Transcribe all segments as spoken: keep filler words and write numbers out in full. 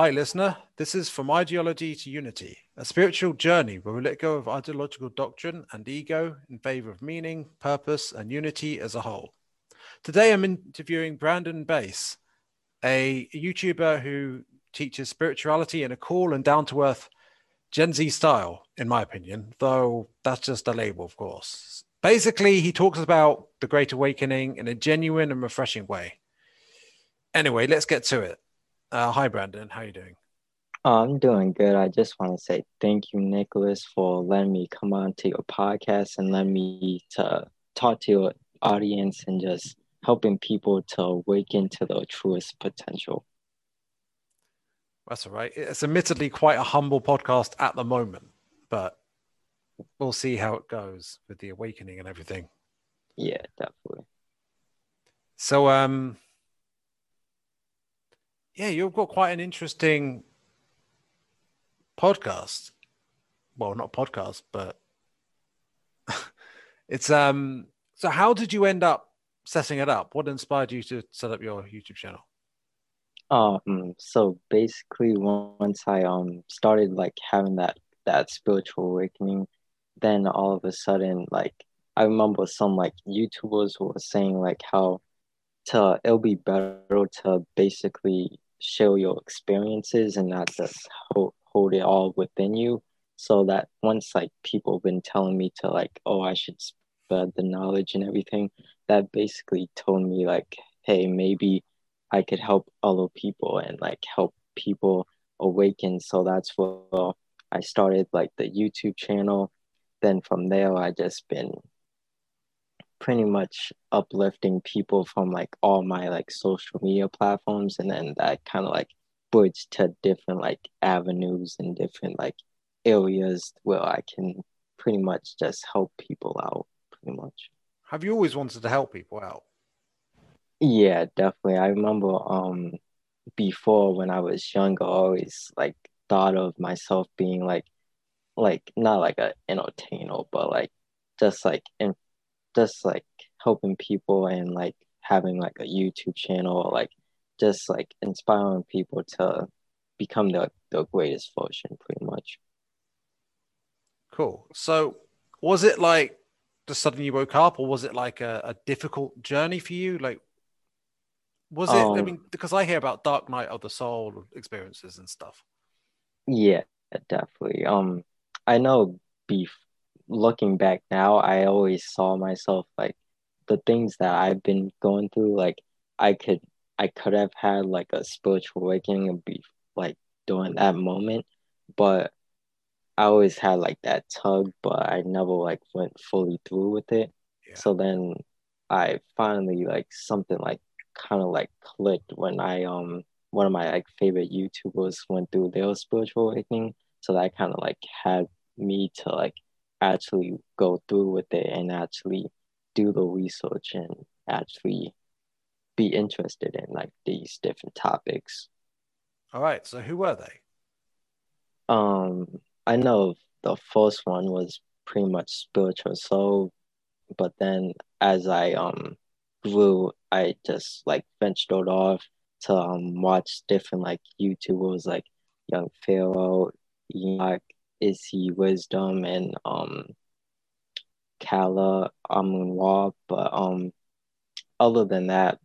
Hi, listener. This is From Ideology to Unity, a spiritual journey where we let go of ideological doctrine and ego in favor of meaning, purpose, and unity as a whole. Today, I'm interviewing Brandon Bass, a YouTuber who teaches spirituality in a cool and down-to-earth Gen Z style, in my opinion, though that's just a label, of course. Basically, he talks about the Great Awakening in a genuine and refreshing way. Anyway, let's get to it. Uh, hi, Brandon. How are you doing? I'm doing good. I just want to say thank you, Nicholas, for letting me come on to your podcast and let me to talk to your audience and just helping people to awaken to their truest potential. That's all right. It's admittedly quite a humble podcast at the moment, but we'll see how it goes with the awakening and everything. Yeah, definitely. So, um... yeah, you've got quite an interesting podcast. Well, not podcast, but it's um. So, how did you end up setting it up? What inspired you to set up your YouTube channel? Um. So basically, once I um started like having that that spiritual awakening, then all of a sudden, like I remember some like YouTubers were saying like how to it'll be better to basically share your experiences and not just hold, hold it all within you, so that once like people have been telling me to like, oh, I should spread the knowledge and everything, that basically told me like, hey, maybe I could help other people and like help people awaken. So that's where I started like the YouTube channel. Then from there I just been pretty much uplifting people from like all my like social media platforms, and then that kind of like bridged to different like avenues and different like areas where I can pretty much just help people out pretty much. Have you always wanted to help people out? Yeah, definitely. I remember um before when I was younger, I always like thought of myself being like like not like an entertainer, but like just like in just like helping people and like having like a YouTube channel, or like just like inspiring people to become the, the greatest version pretty much. Cool. So was it like just suddenly you woke up, or was it like a, a difficult journey for you? Like, was it, um, I mean, because I hear about dark night of the soul experiences and stuff. Yeah, definitely. Um, I know beef. Looking back now, I always saw myself like the things that I've been going through, like I could I could have had like a spiritual awakening and be like during that moment, but I always had like that tug, but I never like went fully through with it. Yeah. So then I finally like something like kind of like clicked when I um one of my like favorite YouTubers went through their spiritual awakening, so that kind of like had me to like actually go through with it and actually do the research and actually be interested in like these different topics. All right, so who were they? Um, I know the first one was pretty much Spiritual Soul, but then as I um grew, I just like ventured off to um watch different like YouTubers like Young Pharaoh, like Is He Wisdom, and um Kala Amunwa, but um other than that,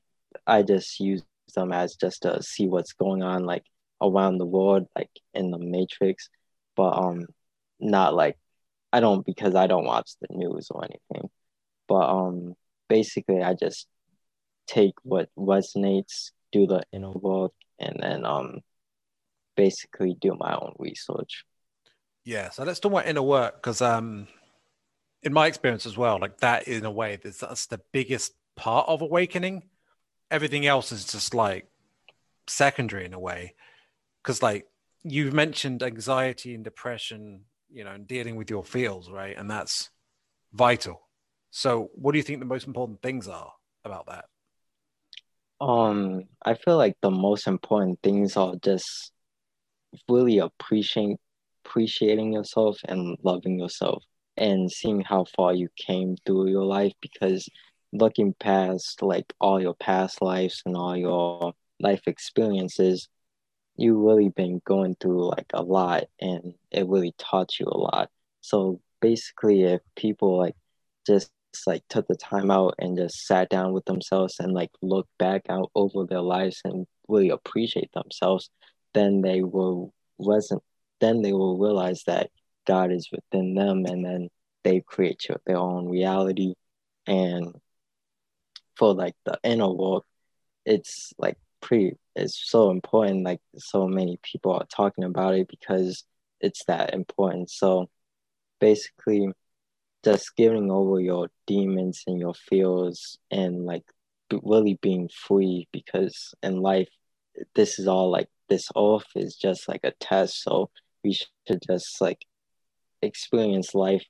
I just use them as just to see what's going on like around the world, like in the Matrix, but um not like I don't because I don't watch the news or anything, but um basically I just take what resonates, do the inner work, and then um basically do my own research. Yeah, so let's talk about inner work, because um, in my experience as well, like that in a way, that's, that's the biggest part of awakening. Everything else is just like secondary in a way, because like you've mentioned anxiety and depression, you know, and dealing with your feels, right? And that's vital. So what do you think the most important things are about that? Um, I feel like the most important things are just really appreciating appreciating yourself and loving yourself and seeing how far you came through your life, because looking past like all your past lives and all your life experiences, you really been going through like a lot, and it really taught you a lot. So basically, if people like just like took the time out and just sat down with themselves and like look back out over their lives and really appreciate themselves, then they will resonate, then they will realize that God is within them, and then they create their own reality. And for like the inner world, it's like pretty, it's so important, like so many people are talking about it because it's that important. So basically just giving over your demons and your fears and like really being free, because in life, this is all like, this off is just like a test. So we should just like experience life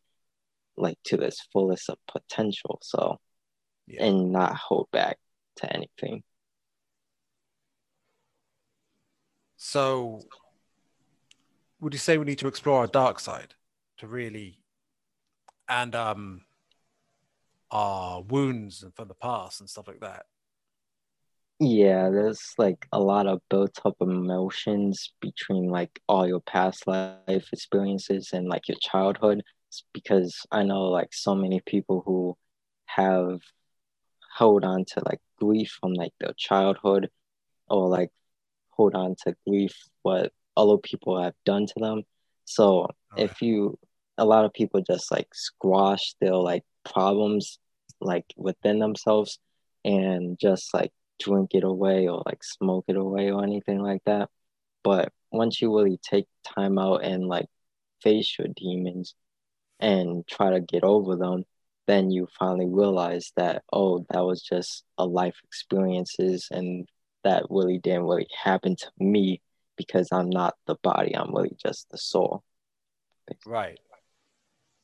like to this fullest of potential. So yeah. And not hold back to anything. So would you say we need to explore our dark side to really, and um our wounds and from the past and stuff like that? Yeah, there's like a lot of built up emotions between like all your past life experiences and like your childhood, because I know like so many people who have hold on to like grief from like their childhood, or like hold on to grief what other people have done to them. So all if right. you a lot of people just like squash their like problems like within themselves and just like drink it away or like smoke it away or anything like that. But once you really take time out and like face your demons and try to get over them, then you finally realize that, oh, that was just a life experiences, and that really didn't really happen to me because I'm not the body, I'm really just the soul. Right.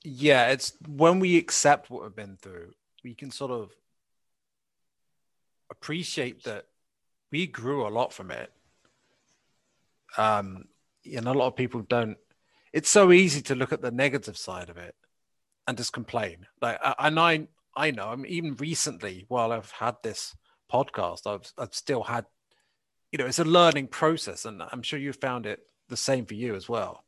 Yeah, it's when we accept what we've been through, we can sort of appreciate that we grew a lot from it. Um, and a lot of people don't. It's so easy to look at the negative side of it and just complain. Like, and I, I know. I mean, even recently, while I've had this podcast, I've, I've still had. You know, it's a learning process, and I'm sure you found it the same for you as well.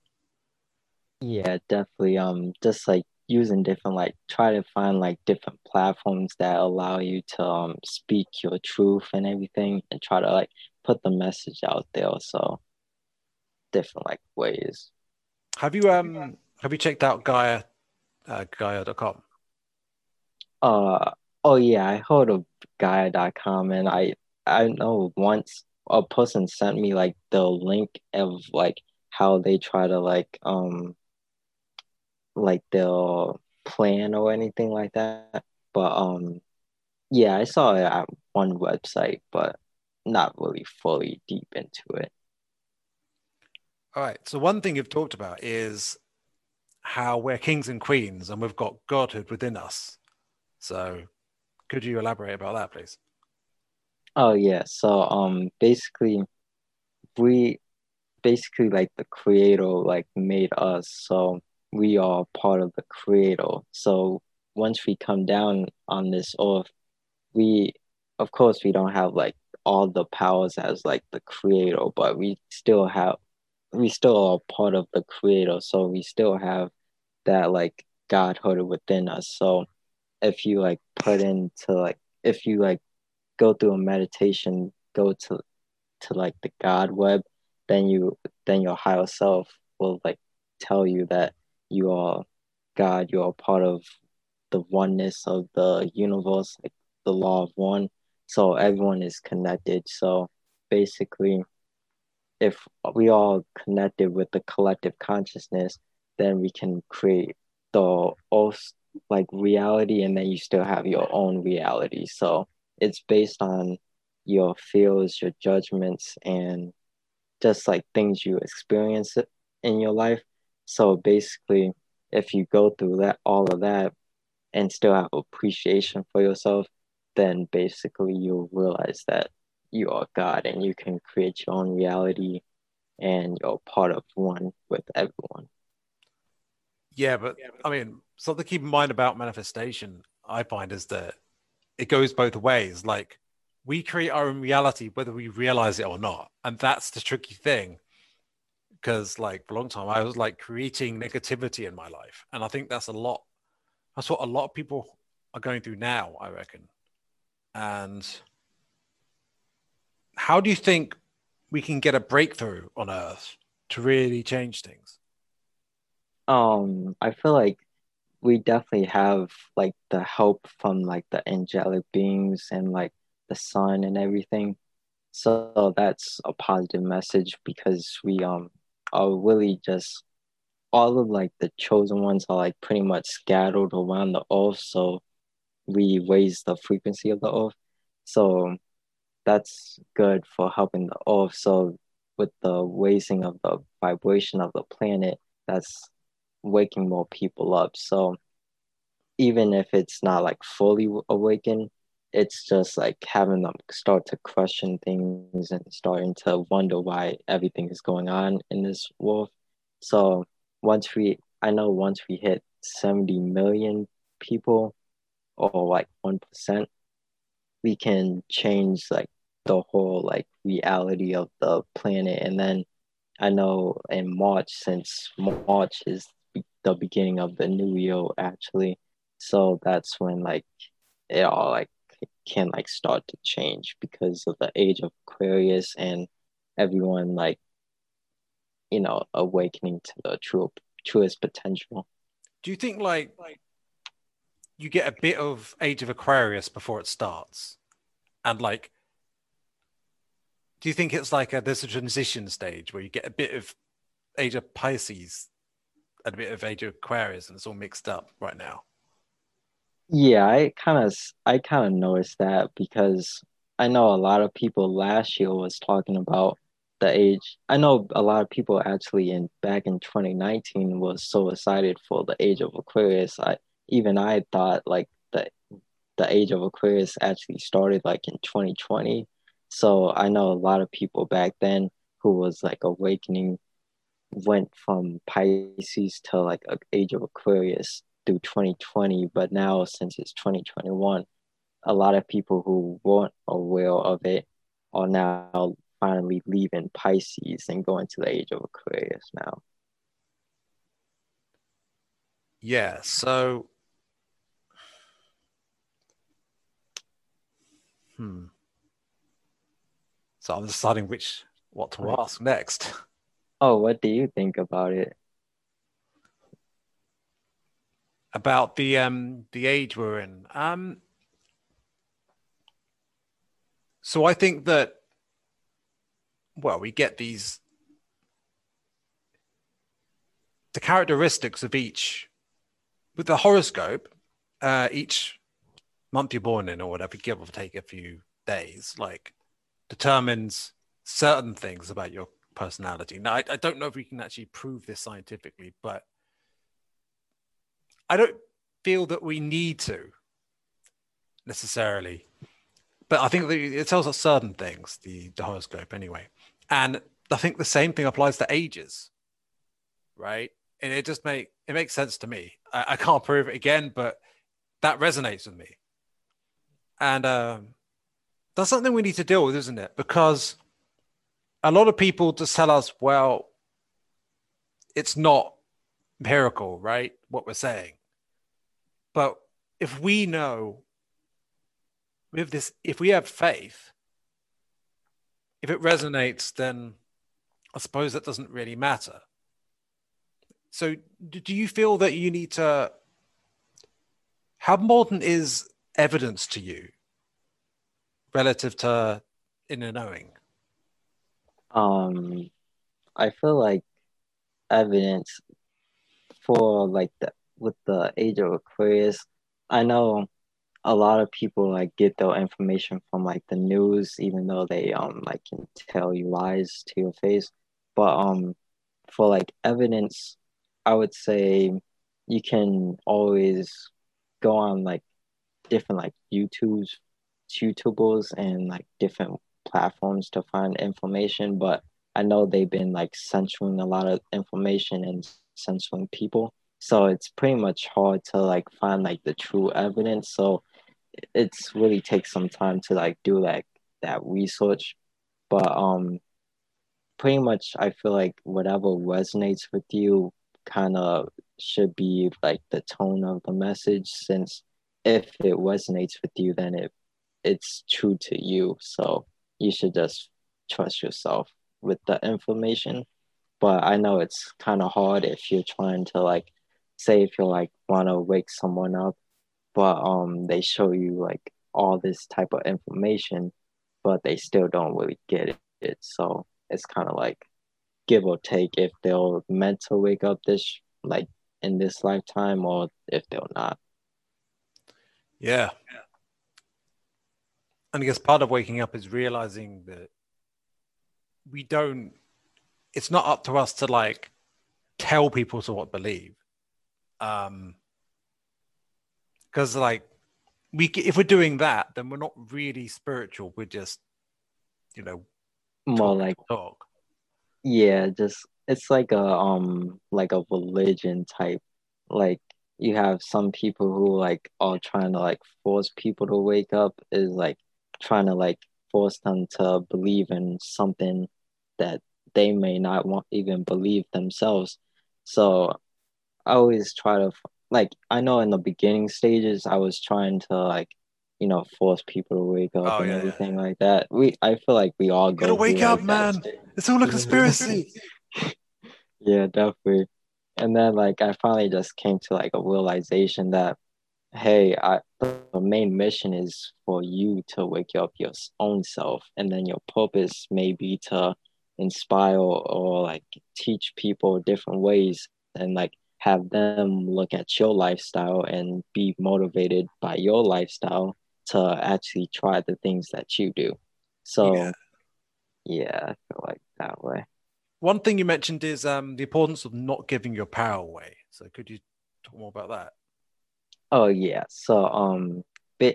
Yeah, definitely. Um, just like using different, like try to find like different platforms that allow you to um speak your truth and everything, and try to like put the message out there. So different like ways. Have you um have you checked out Gaia, uh, Gaia dot com? Uh oh yeah, I heard of Gaia dot com, and I I know once a person sent me like the link of like how they try to like um. like the plan or anything like that, but um yeah, I saw it at one website but not really fully deep into it. All right, so one thing you've talked about is how we're kings and queens and we've got godhood within us, so could you elaborate about that please? Oh yeah, so um basically we basically like the creator like made us, so we are part of the creator. So once we come down on this earth, we, of course, we don't have like all the powers as like the creator, but we still have, we still are part of the creator. So we still have that like godhood within us. So if you like put into like, if you like go through a meditation, go to, to like the God web, then you, then your higher self will like tell you that you are God, you are part of the oneness of the universe, like the law of one. So everyone is connected. So basically, if we are connected with the collective consciousness, then we can create the like reality, and then you still have your own reality. So it's based on your feels, your judgments, and just like things you experience in your life. So basically, if you go through that, all of that, and still have appreciation for yourself, then basically you'll realize that you are God and you can create your own reality and you're part of one with everyone. Yeah, but I mean, something to keep in mind about manifestation, I find, is that it goes both ways. Like We create our own reality, whether we realize it or not. And that's the tricky thing. Because like for a long time, I was like creating negativity in my life. And I think that's a lot. That's what a lot of people are going through now, I reckon. And how do you think we can get a breakthrough on Earth to really change things? Um, I feel like we definitely have like the help from like the angelic beings and like the sun and everything. So that's a positive message, because we um are really just all of like the chosen ones are like pretty much scattered around the earth. So we raise the frequency of the earth. So that's good for helping the earth. So with the raising of the vibration of the planet, that's waking more people up. So even if it's not like fully awakened, it's just like having them start to question things and starting to wonder why everything is going on in this world. So once we, I know once we hit seventy million people, or like one percent, we can change like the whole like reality of the planet. And then I know in March, since March is the beginning of the new year actually, so that's when like it all like can like start to change, because of the age of Aquarius and everyone like, you know, awakening to the true truest potential. Do you think like, like you get a bit of age of Aquarius before it starts, and like do you think it's like a, there's a transition stage where you get a bit of age of Pisces and a bit of age of Aquarius, and it's all mixed up right now? Yeah, I kind of I kind of noticed that, because I know a lot of people last year was talking about the age. I know a lot of people actually in back in twenty nineteen was so excited for the age of Aquarius. I even I thought like the the age of Aquarius actually started like in twenty twenty. So I know a lot of people back then who was like awakening went from Pisces to like an age of Aquarius through twenty twenty. But now since it's twenty twenty-one, a lot of people who weren't aware of it are now finally leaving Pisces and going to the age of Aquarius now. Yeah, so... Hmm. So I'm deciding which, what to ask next. Oh, what do you think about it? About the um the age we're in. Um. So I think that, well, we get these, the characteristics of each, with the horoscope, uh, each month you're born in or whatever, give or take a few days, like, determines certain things about your personality. Now, I, I don't know if we can actually prove this scientifically, but I don't feel that we need to necessarily. But I think that it tells us certain things, the, the horoscope anyway. And I think the same thing applies to ages, right? And it just make, it makes sense to me. I, I can't prove it again, but that resonates with me. And... um that's something we need to deal with, isn't it? Because a lot of people just tell us, well, it's not empirical, right? What we're saying. But if we know, we have this, if we have faith, if it resonates, then I suppose that doesn't really matter. So do you feel that you need to, how important is evidence to you relative to inner knowing? Um, I feel like evidence for like the, with the age of Aquarius, I know a lot of people like get their information from like the news, even though they um like can tell you lies to your face. But um, for like evidence, I would say you can always go on like different like YouTube's YouTubers and like different platforms to find information, but I know they've been like censoring a lot of information and censoring people, so it's pretty much hard to like find like the true evidence. So it's really takes some time to like do like that research, but um pretty much I feel like whatever resonates with you kind of should be like the tone of the message, since if it resonates with you, then it it's true to you. So you should just trust yourself with the information. But I know it's kind of hard if you're trying to, like, say if you're like want to wake someone up, but um they show you like all this type of information, but they still don't really get it. So it's kind of like give or take if they're meant to wake up this like in this lifetime or if they're not. Yeah. And I guess part of waking up is realizing that we don't, it's not up to us to like tell people to what believe. Um, because like we, if we're doing that, then we're not really spiritual. We're just, you know, more like talk. Yeah, just it's like a um like a religion type. Like you have some people who like are trying to like force people to wake up, is like trying to like force them to believe in something that they may not want even believe themselves. So I always try to like, I know in the beginning stages I was trying to like, you know, force people to wake up oh, and yeah, everything yeah. like that. We I feel like we all go to wake up, like man. It's all a conspiracy. Yeah, definitely. And then like I finally just came to like a realization that hey, I, the main mission is for you to wake up your own self, and then your purpose may be to inspire or like teach people different ways and like have them look at your lifestyle and be motivated by your lifestyle to actually try the things that you do. So yeah, yeah I feel like that way. One thing you mentioned is um, the importance of not giving your power away. So could you talk more about that? Oh, yeah. So um,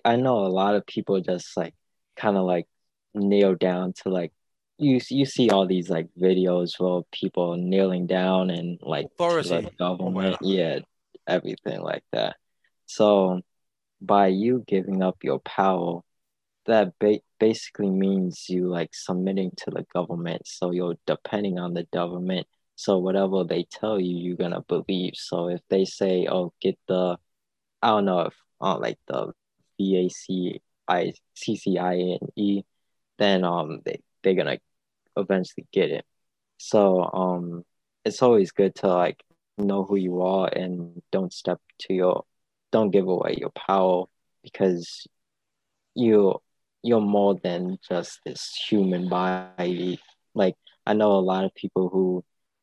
I know a lot of people just like kind of like kneel down to like, you you see all these like videos where people kneeling down and like authority, government, yeah, everything like that. So by you giving up your power, that ba- basically means you like submitting to the government. So you're depending on the government. So whatever they tell you, you're gonna believe. So if they say, oh, get the, I don't know if uh, like the V A C I C C I N E, then um they they're gonna eventually get it. So um it's always good to like know who you are and don't step to your don't give away your power, because you you're more than just this human body. Like I know a lot of people who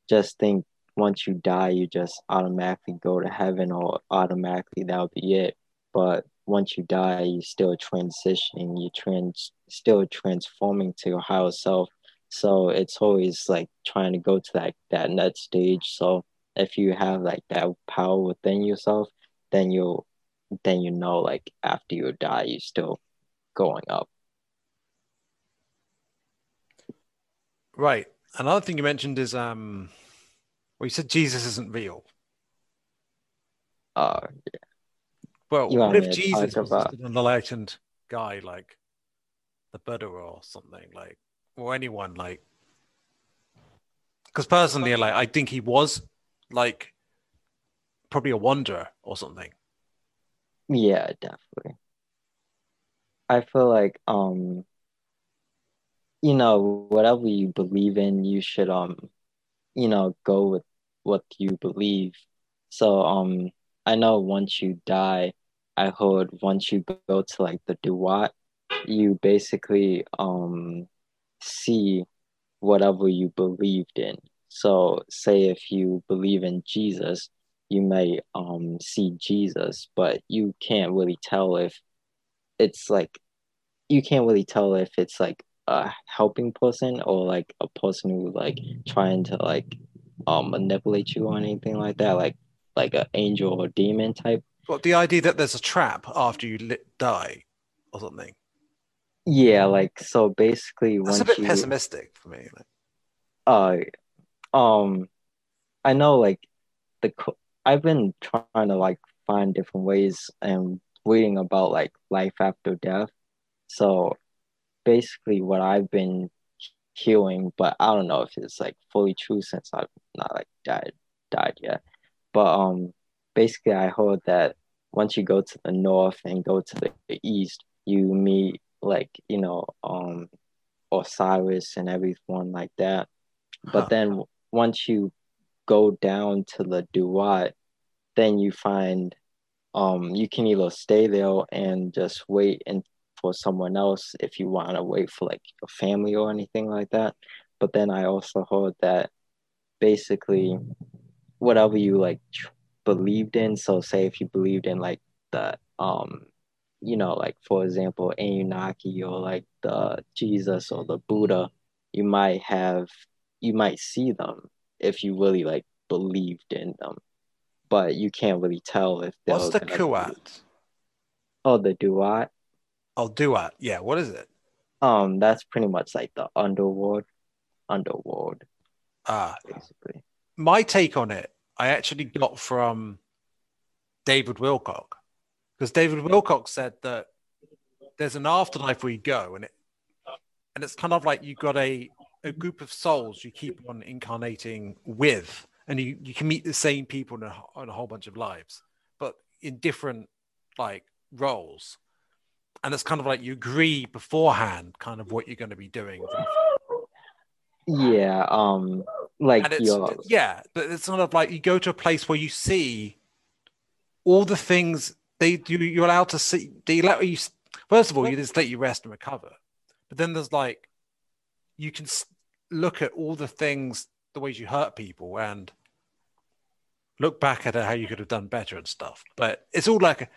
just think once you die you just automatically go to heaven or automatically that'll be it. But once you die, you're still transitioning, you're trans- still transforming to your higher self. So it's always like trying to go to that, that next stage. So if you have like that power within yourself, then you'll, then you know, like after you die, you're still going up. Right. Another thing you mentioned is, um, well, you said Jesus isn't real. Oh, uh, yeah. Well, what if Jesus was just an enlightened guy like the Buddha or something, like, or anyone, like, because personally, like, I think he was like probably a wanderer or something. Yeah, definitely. I feel like, um, you know, whatever you believe in, you should, um, you know, go with what you believe. So, um, I know once you die, I heard once you go to like the Duat, you basically um see whatever you believed in. So say if you believe in Jesus, you may um see Jesus, but you can't really tell if it's like you can't really tell if it's like a helping person or like a person who like trying to like um manipulate you or anything like that, like like an angel or demon type. But the idea that there's a trap after you li- die or something. Yeah, like, so basically... That's once a bit you, pessimistic for me. Like. Uh, um, I know, like, the I've been trying to, like, find different ways and reading about, like, life after death. So basically what I've been healing, but I don't know if it's like fully true since I've not like died died yet. But um, basically I heard that once you go to the north and go to the east, you meet like, you know, um, Osiris and everyone like that. But huh. then once you go down to the Duat, then you find um, you can either stay there and just wait and for someone else if you want to wait for like a family or anything like that. But then I also heard that basically whatever you like believed in, so say if you believed in like the um you know, like for example Anunnaki or like the Jesus or the Buddha, you might have you might see them if you really like believed in them, but you can't really tell if they're what's the Kuat? Oh, the Duat. Oh, Duat. Yeah, what is it? Um, that's pretty much like the underworld, underworld. Ah, basically. My take on it, I actually got from David Wilcock, because David Wilcock said that there's an afterlife where you go, and it, and it's kind of like you got a a group of souls you keep on incarnating with, and you, you can meet the same people in a, in a whole bunch of lives, but in different like roles. And it's kind of like you agree beforehand kind of what you're going to be doing. Yeah. Um, like, it's, yeah, but it's sort of like you go to a place where you see all the things they do. You're allowed to see. They allow you, first of all, you just let you rest and recover. But then there's like, you can look at all the things, the ways you hurt people and look back at how you could have done better and stuff. But it's all like, a,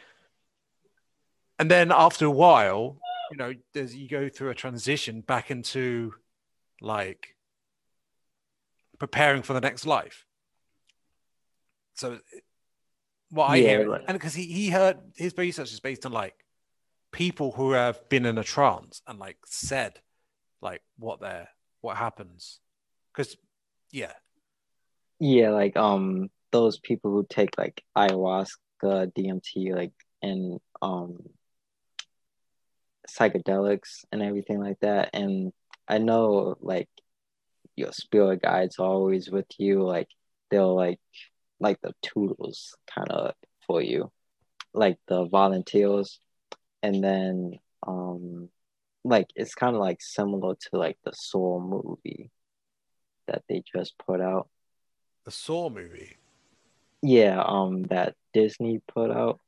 and then after a while, you know, there's, you go through a transition back into like preparing for the next life. So what I yeah, hear, right. and because he, he heard, his research is based on like people who have been in a trance and like said like what their, what happens. Because, yeah. Yeah, like um, those people who take like ayahuasca, D M T, like, and um psychedelics and everything like that. And I know like your spirit guides are always with you, like they'll like like the tutors kind of for you, like the volunteers. And then um like it's kind of like similar to like the Saw movie that they just put out. The Saw movie? Yeah, um that Disney put out,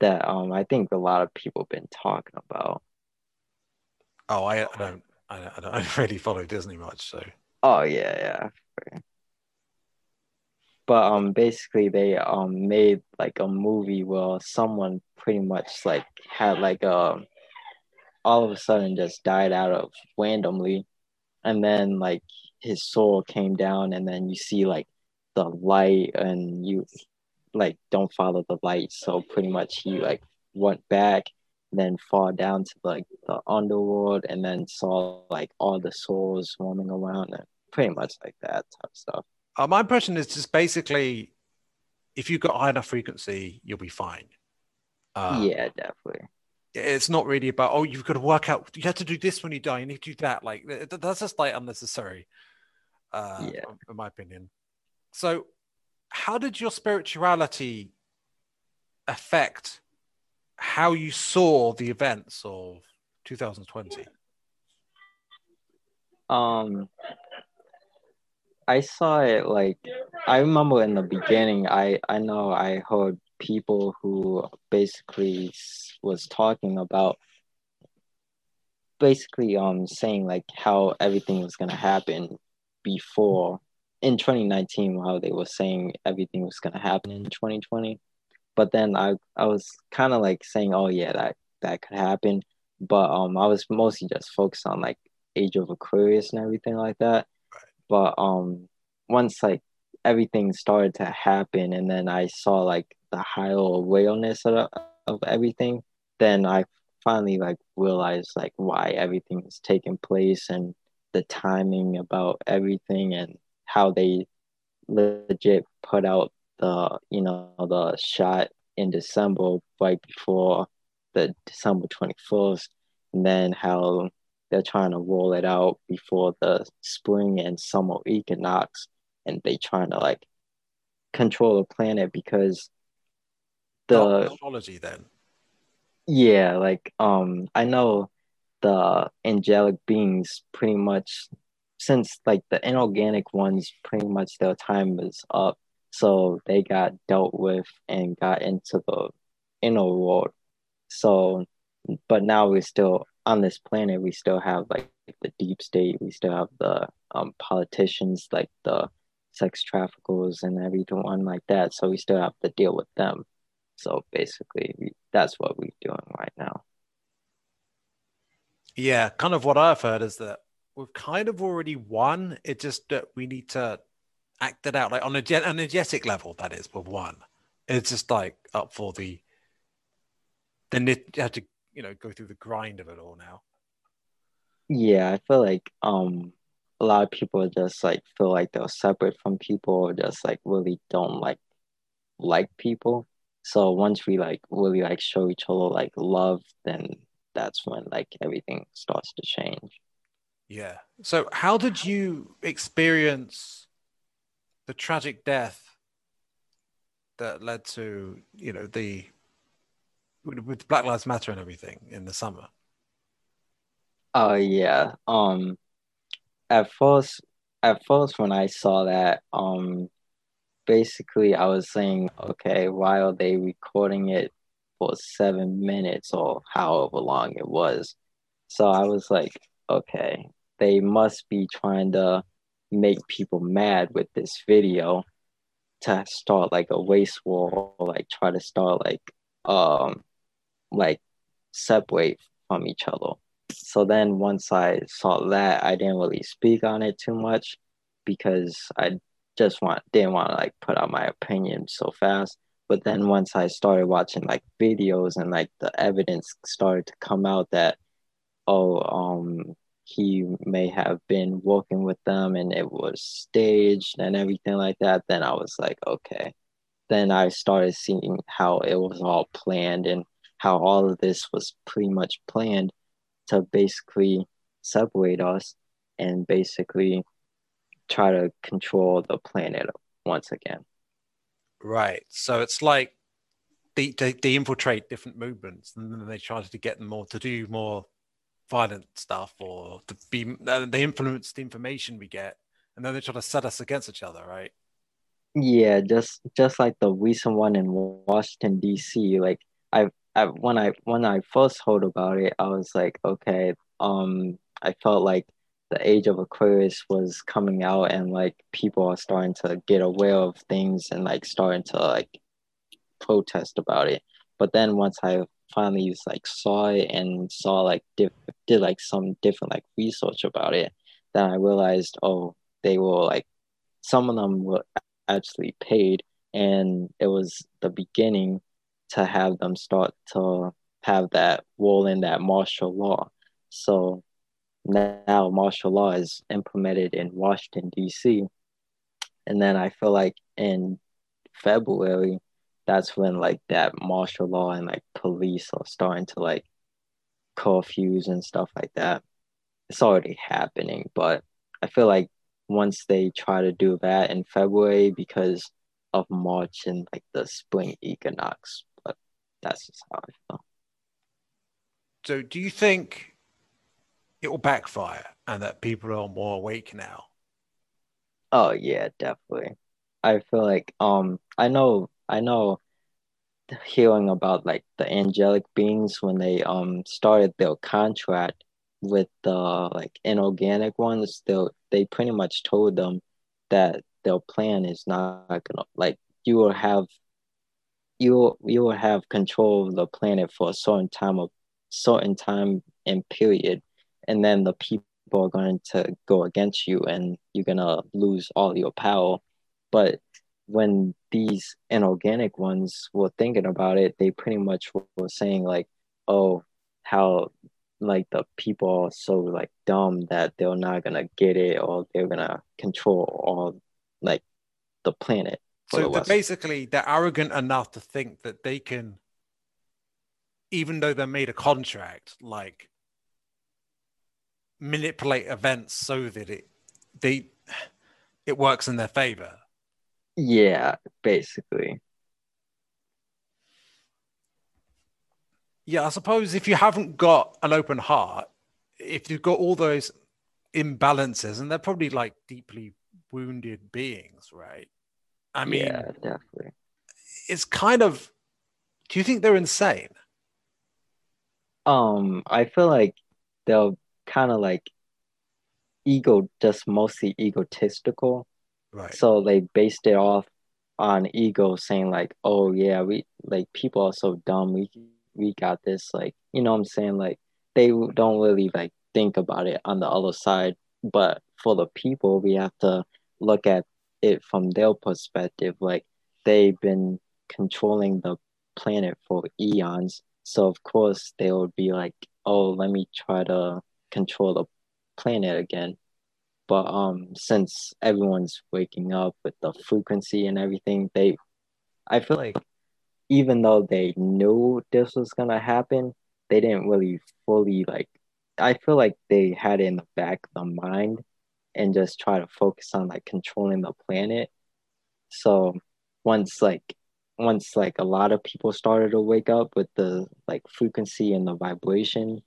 that um I think a lot of people have been talking about. Oh, I, I don't I don't, I don't really follow Disney much, so. Oh yeah, yeah. But um basically they um made like a movie where someone pretty much like had like a all of a sudden just died out of randomly, and then like his soul came down, and then you see like the light, and you like don't follow the light, so pretty much he like went back, then fall down to like the underworld, and then saw like all the souls swarming around, and pretty much like that type of stuff. Uh, my impression is just basically if you've got high enough frequency you'll be fine. Um, yeah, definitely. It's not really about, oh, you've got to work out, you have to do this when you die, you need to do that, like that's just like unnecessary, uh yeah. in my opinion. So how did your spirituality affect how you saw the events of two thousand twenty? Um, I saw it like, I remember in the beginning, I, I know I heard people who basically was talking about basically um saying like how everything was going to happen before in twenty nineteen, how they were saying everything was going to happen in twenty twenty. But then I, I was kind of like saying, oh yeah, that, that could happen. But um, I was mostly just focused on like Age of Aquarius and everything like that. But um, once like everything started to happen, and then I saw like the higher awareness of, the, of everything, then I finally like realized like why everything was taking place and the timing about everything, and how they legit put out the, you know, the shot in December right before the December twenty-first, and then how they're trying to roll it out before the spring and summer equinox, and they trying to like control the planet because the astrology then. Yeah, like um, I know the angelic beings pretty much, since like the inorganic ones, pretty much their time is up, so they got dealt with and got into the inner world. So, but now we're still on this planet. We still have like the deep state. We still have the um politicians, like the sex traffickers and everyone like that. So we still have to deal with them. So basically, we, that's what we're doing right now. Yeah, kind of what I've heard is that we've kind of already won. It's just that we need to act it out, like on an energetic level. That is, we've won. It's just like up for the. Then you have to, you know, go through the grind of it all now. Yeah, I feel like um, a lot of people just like feel like they're separate from people, or just like really don't like like people. So once we like really like show each other like love, then that's when like everything starts to change. Yeah. So how did you experience the tragic death that led to, you know, the with Black Lives Matter and everything in the summer? Oh uh, yeah. Um, at first, at first when I saw that, um, basically I was saying, okay, why are they recording it for seven minutes or however long it was? So I was like, okay, they must be trying to make people mad with this video to start like a race war, or like try to start like um like separate from each other. So then once I saw that, I didn't really speak on it too much because I just want didn't want to like put out my opinion so fast. But then once I started watching like videos and like the evidence started to come out that, oh, um he may have been working with them and it was staged and everything like that, then I was like, okay. Then I started seeing how it was all planned and how all of this was pretty much planned to basically separate us and basically try to control the planet once again. Right. So it's like they, they, they infiltrate different movements and then they try to get them more to do more violent stuff, or to be, they influence the information we get and then they try to set us against each other, right? Yeah, just just like the recent one in Washington D C. Like I, I when I when I first heard about it, I was like, okay, um, I felt like the age of Aquarius was coming out, and like people are starting to get aware of things and like starting to like protest about it. But then once I finally like saw it and saw like diff- did like some different like research about it, then I realized, oh, they were like some of them were actually paid, and it was the beginning to have them start to have that role in that martial law. So now martial law is implemented in Washington D C, and then I feel like in February that's when like that martial law and like police are starting to like curfews and stuff like that. It's already happening, but I feel like once they try to do that in February because of March and like the spring equinox, but that's just how I feel. So do you think it will backfire and that people are more awake now? Oh yeah, definitely. I feel like um I know I know hearing about like the angelic beings when they um started their contract with the uh, like inorganic ones, they they pretty much told them that their plan is not gonna like you will have you you will have control of the planet for a certain time of certain time and period, and then the people are going to go against you and you're gonna lose all your power. But when these inorganic ones were thinking about it, they pretty much were saying like, oh, how like the people are so like dumb that they're not gonna get it, or they're gonna control all like the planet. So they're basically they're arrogant enough to think that they can, even though they made a contract, like manipulate events so that it they it works in their favor. Yeah, basically. Yeah, I suppose if you haven't got an open heart, if you've got all those imbalances, and they're probably like deeply wounded beings, right? I mean, yeah, definitely. It's kind of, do you think they're insane? Um, I feel like they're kind of like ego, just mostly egotistical. Right. So they based it off on ego, saying like, oh yeah, we like people are so dumb. We we got this, like, you know what I'm saying? Like they don't really like think about it on the other side. But for the people, we have to look at it from their perspective. Like they've been controlling the planet for eons. So of course they would be like, oh, let me try to control the planet again. But um, since everyone's waking up with the frequency and everything, they, I feel like even though they knew this was going to happen, they didn't really fully like, I feel like they had it in the back of the mind and just try to focus on like controlling the planet. So once like, once like a lot of people started to wake up with the like frequency and the vibration,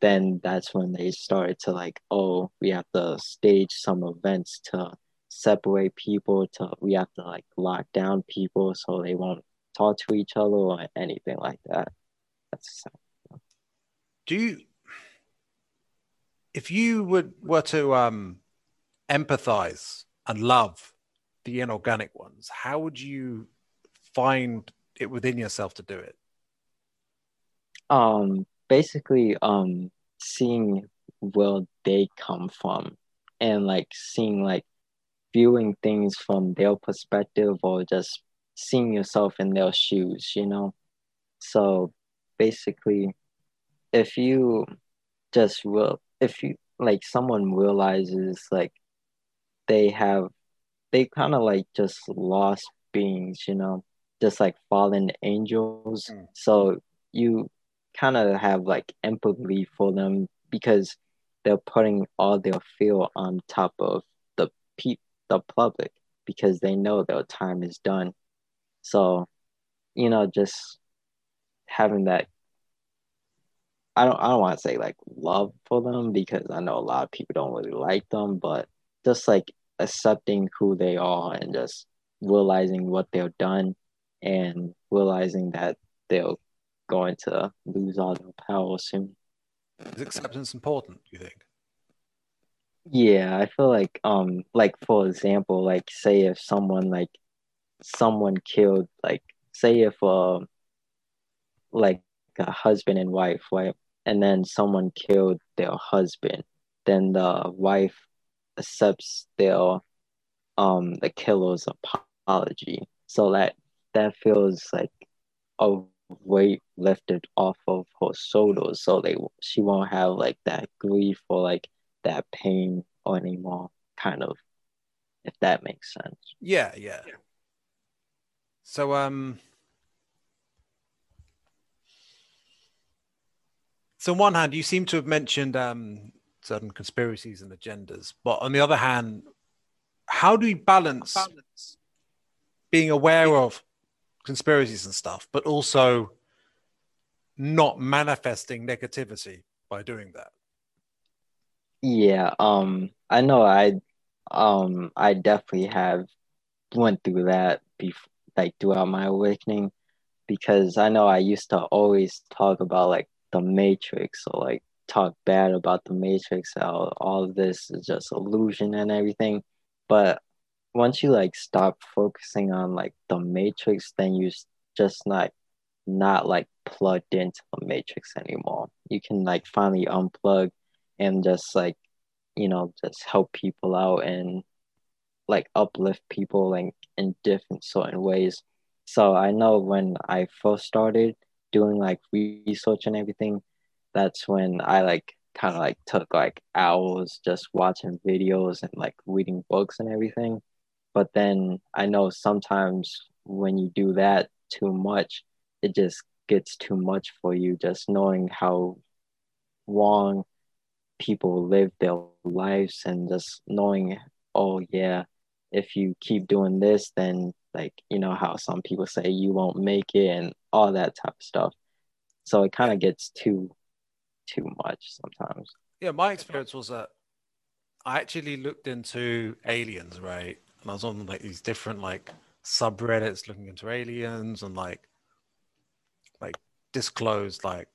then that's when they started to like, oh, we have to stage some events to separate people, to we have to like lock down people so they won't talk to each other or anything like that. That's do you if you would were to um empathize and love the inorganic ones, how would you find it within yourself to do it? Um basically um seeing where they come from and like seeing like viewing things from their perspective, or just seeing yourself in their shoes, you know. So basically if you just will if you like someone realizes like they have they kind of like just lost beings, you know, just like fallen angels. Mm. So you kind of have like empathy for them because they're putting all their fear on top of the pe- the public because they know their time is done. So, you know, just having that, I don't I don't want to say like love for them because I know a lot of people don't really like them, but just like accepting who they are and just realizing what they've done and realizing that they'll going to lose all their power soon. Is acceptance important, do you think? Yeah, I feel like, um, like for example, like say if someone like someone killed, like say if uh, like a husband and wife, right, and then someone killed their husband, then the wife accepts their um the killer's apology. So that that feels like a weight lifted off of her shoulders, so they she won't have like that grief or like that pain or anymore, kind of, if that makes sense. Yeah, yeah, yeah. So um so on one hand you seem to have mentioned um certain conspiracies and agendas, but on the other hand, how do you balance, balance. being aware yeah. of conspiracies and stuff, but also not manifesting negativity by doing that? Yeah, um, I know I, um, I definitely have went through that before, like throughout my awakening, because I know I used to always talk about like the Matrix, or like talk bad about the Matrix, how all of this is just illusion and everything. But once you like stop focusing on like the Matrix, then you just not not like plugged into the Matrix anymore. You can like finally unplug and just like, you know, just help people out and like uplift people like in different certain ways. So I know when I first started doing like research and everything, that's when I like kind of like took like hours just watching videos and like reading books and everything. But then I know sometimes when you do that too much, it just gets too much for you, just knowing how wrong people live their lives and just knowing, oh yeah, if you keep doing this, then like, you know how some people say you won't make it and all that type of stuff. So it kind of gets too, too much sometimes. Yeah, my experience was that I actually looked into aliens, right? And I was on like these different like subreddits looking into aliens and like, like disclosed like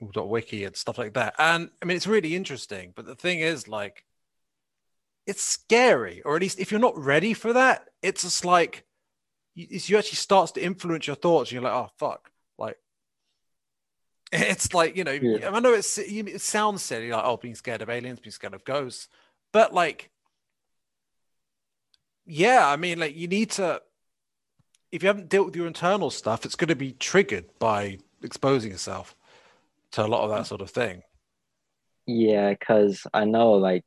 wiki and stuff like that. And I mean, it's really interesting, but the thing is like, it's scary, or at least if you're not ready for that, it's just like, it's, you actually starts to influence your thoughts. And you're like, oh, fuck. Like, it's like, you know, yeah. I know it's, it sounds silly, like, oh, being scared of aliens, being scared of ghosts. But like, yeah, I mean, like you need to, if you haven't dealt with your internal stuff, it's going to be triggered by exposing yourself to a lot of that sort of thing. Yeah, because I know like,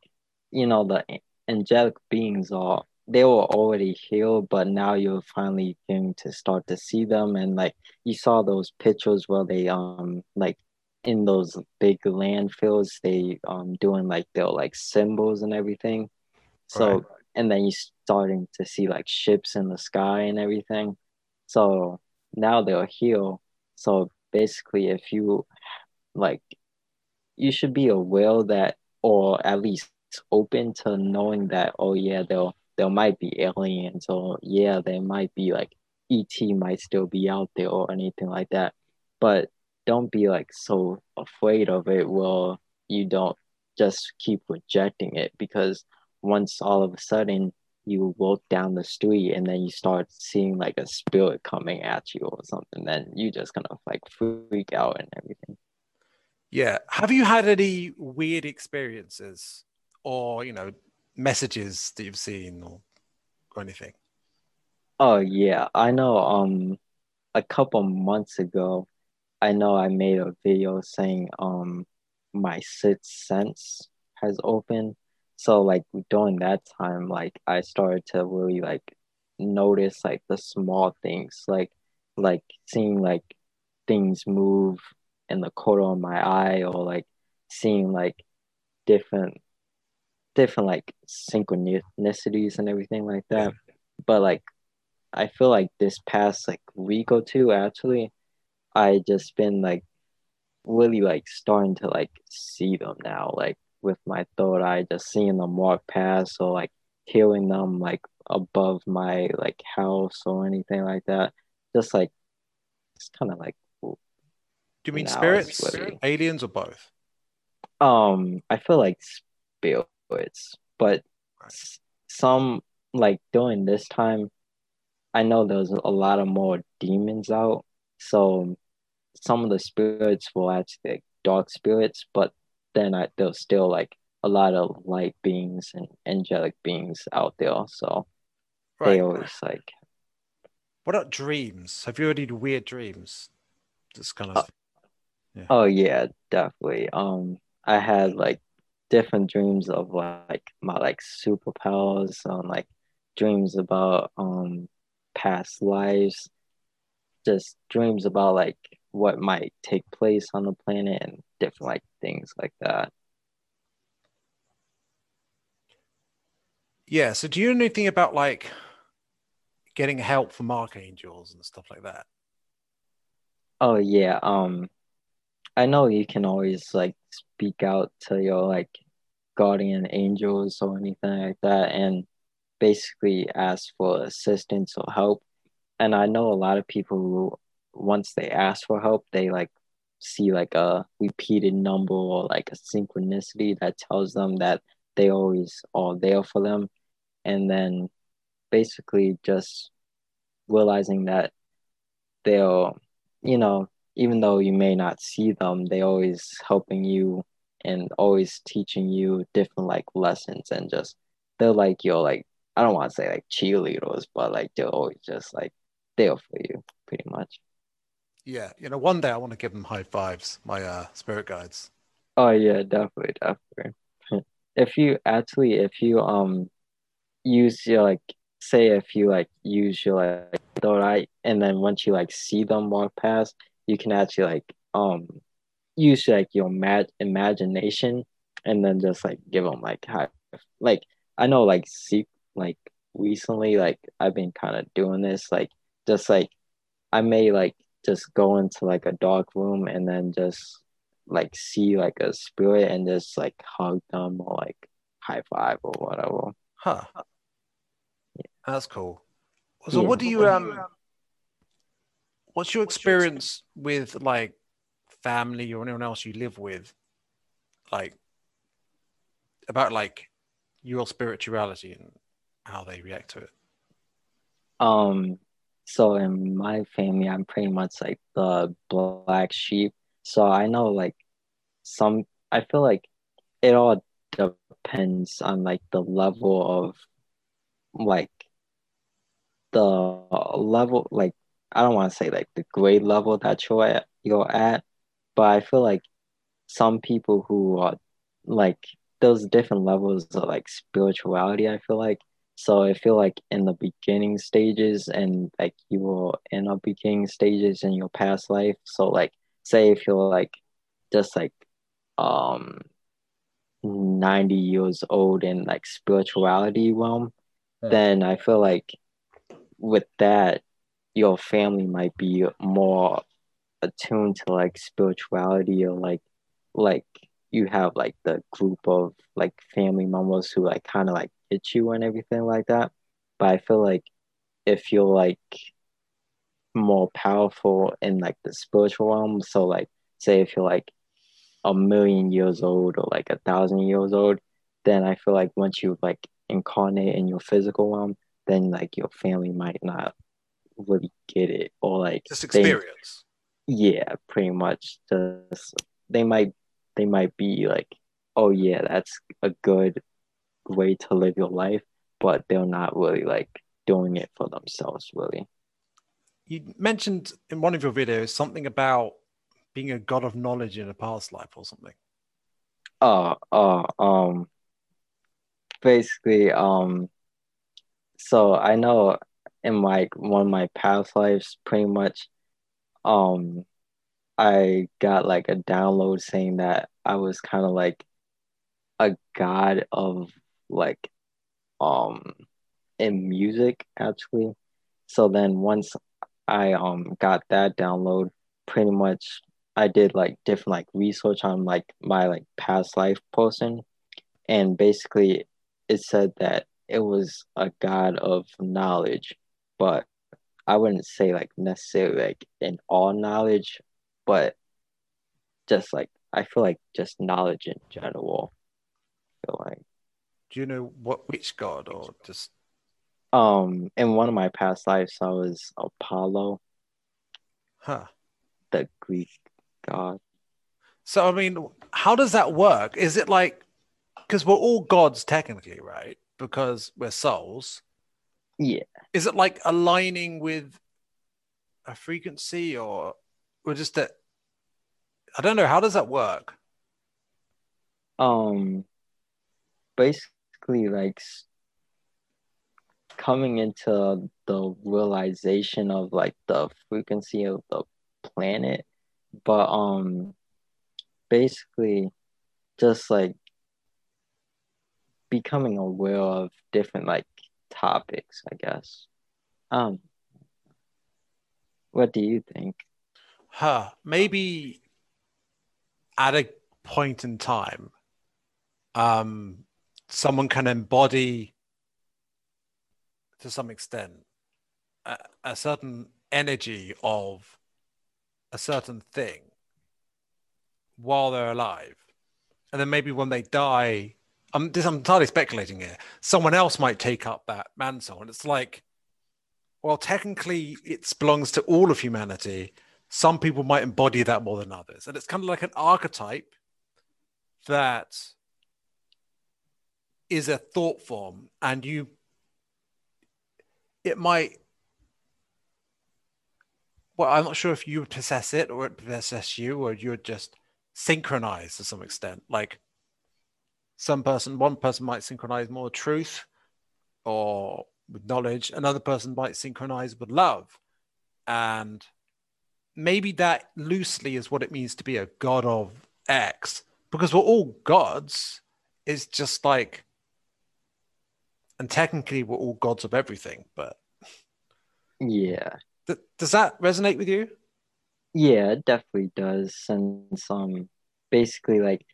you know, the angelic beings are, they were already here, but now you're finally going to start to see them. And like, you saw those pictures where they, um, like in those big landfills, they, um, doing like, their like symbols and everything. So, right. And then you're starting to see like ships in the sky and everything. So now they're here. So basically if you like, you should be aware that, or at least open to knowing that, oh yeah, they'll, there might be aliens, or yeah, there might be like E T might still be out there or anything like that. But don't be like so afraid of it. Well, you don't just keep rejecting it, because once all of a sudden you walk down the street and then you start seeing like a spirit coming at you or something, then you're just gonna like freak out and everything. Yeah. Have you had any weird experiences or, you know, messages that you've seen or, or anything? Oh yeah, I know um a couple months ago I know I made a video saying um my sixth sense has opened. So like during that time, like I started to really like notice like the small things, like like seeing like things move in the corner of my eye, or like seeing like different different like synchronicities and everything like that. But like I feel like this past like week or two actually, I just been like really like starting to like see them now, like with my third eye, just seeing them walk past or like hearing them like above my like house or anything like that. Just like it's kind of like, do you mean spirits, aliens, or both? um I feel like spirits. But some like during this time, I know there's a lot of more demons out. So some of the spirits were actually like dark spirits, but then I, there's still like a lot of light beings and angelic beings out there. So right. They always like. What about dreams? Have you already had weird dreams? This kind of. Uh, yeah. Oh yeah, definitely. Um, I had like different dreams of like my like superpowers, um, like dreams about um past lives, just dreams about like what might take place on the planet and different like things like that. Yeah. So do you know anything about like getting help from archangels and stuff like that? Oh yeah. Um, I know you can always like speak out to your like guardian angels or anything like that and basically ask for assistance or help. And I know a lot of people who, once they ask for help, they like see like a repeated number or like a synchronicity that tells them that they always are there for them. And then basically just realizing that they'll, you know, even though you may not see them, they always helping you and always teaching you different like lessons, and just they're like your like, I don't want to say like cheerleaders, but like they're always just like there for you pretty much. Yeah, you know, one day I want to give them high fives, my uh spirit guides. Oh yeah, definitely, definitely. If you actually, if you um use your like, say if you like use your like third eye, and then once you like see them walk past, you can actually like um use like your mag- imagination and then just like give them like high. Like I know like see like recently like I've been kind of doing this like just like I may like just go into like a dark room and then just like see like a spirit and just like hug them or like high five or whatever. Huh. Yeah. That's cool. So yeah. What do you um? What's your experience with like family or anyone else you live with, like about like your spirituality and how they react to it? Um. So in my family, I'm pretty much like the black sheep. So I know like some. I feel like it all depends on like the level of like. The level, like, I don't want to say like the grade level that you're at, you're at, but I feel like some people who are like those different levels of like spirituality, I feel like. So I feel like in the beginning stages and like you will in the beginning stages in your past life. So like, say if you're like just like um ninety years old in like spirituality realm, yeah. Then I feel like with that, your family might be more attuned to like spirituality or like like you have like the group of like family members who like kind of like hit you and everything like that. But I feel like if you're like more powerful in like the spiritual realm, so like say if you're like a million years old or like a thousand years old, then I feel like once you like incarnate in your physical realm, then like your family might not really get it or like just experience. They, yeah, pretty much. Just they might they might be like, oh yeah, that's a good way to live your life, but they're not really like doing it for themselves really. You mentioned in one of your videos something about being a god of knowledge in a past life or something. Uh uh um basically um So I know in like one of my past lives, pretty much, um, I got like a download saying that I was kind of like a god of like, um, in music actually. So then once I um got that download, pretty much I did like different like research on like my like past life person, and basically it said that it was a god of knowledge, but I wouldn't say like necessarily like in all knowledge, but just like I feel like just knowledge in general. I feel like, do you know what which god or just? Um, in one of my past lives, I was Apollo, huh? The Greek god. So I mean, how does that work? Is it like because we're all gods technically, right? Because we're souls. Yeah. Is it like aligning with a frequency or or just that? I don't know. How does that work? Um, basically like coming into the realization of like the frequency of the planet, but um, basically just like becoming aware of different like topics, I guess. Um, what do you think? Huh? Maybe at a point in time, um, someone can embody to some extent a, a certain energy of a certain thing while they're alive, and then maybe when they die. I'm, I'm entirely speculating here. Someone else might take up that mantle. And it's like, well, technically it belongs to all of humanity. Some people might embody that more than others. And it's kind of like an archetype that is a thought form. And you, it might, well, I'm not sure if you possess it or it possesses you, or you're just synchronized to some extent. Like, Some person, one person might synchronize more truth or with knowledge. Another person might synchronize with love. And maybe that loosely is what it means to be a god of X. because we're all gods. It's just like, and technically we're all gods of everything, but yeah. Th- does that resonate with you? Yeah, it definitely does. Since um, basically, like,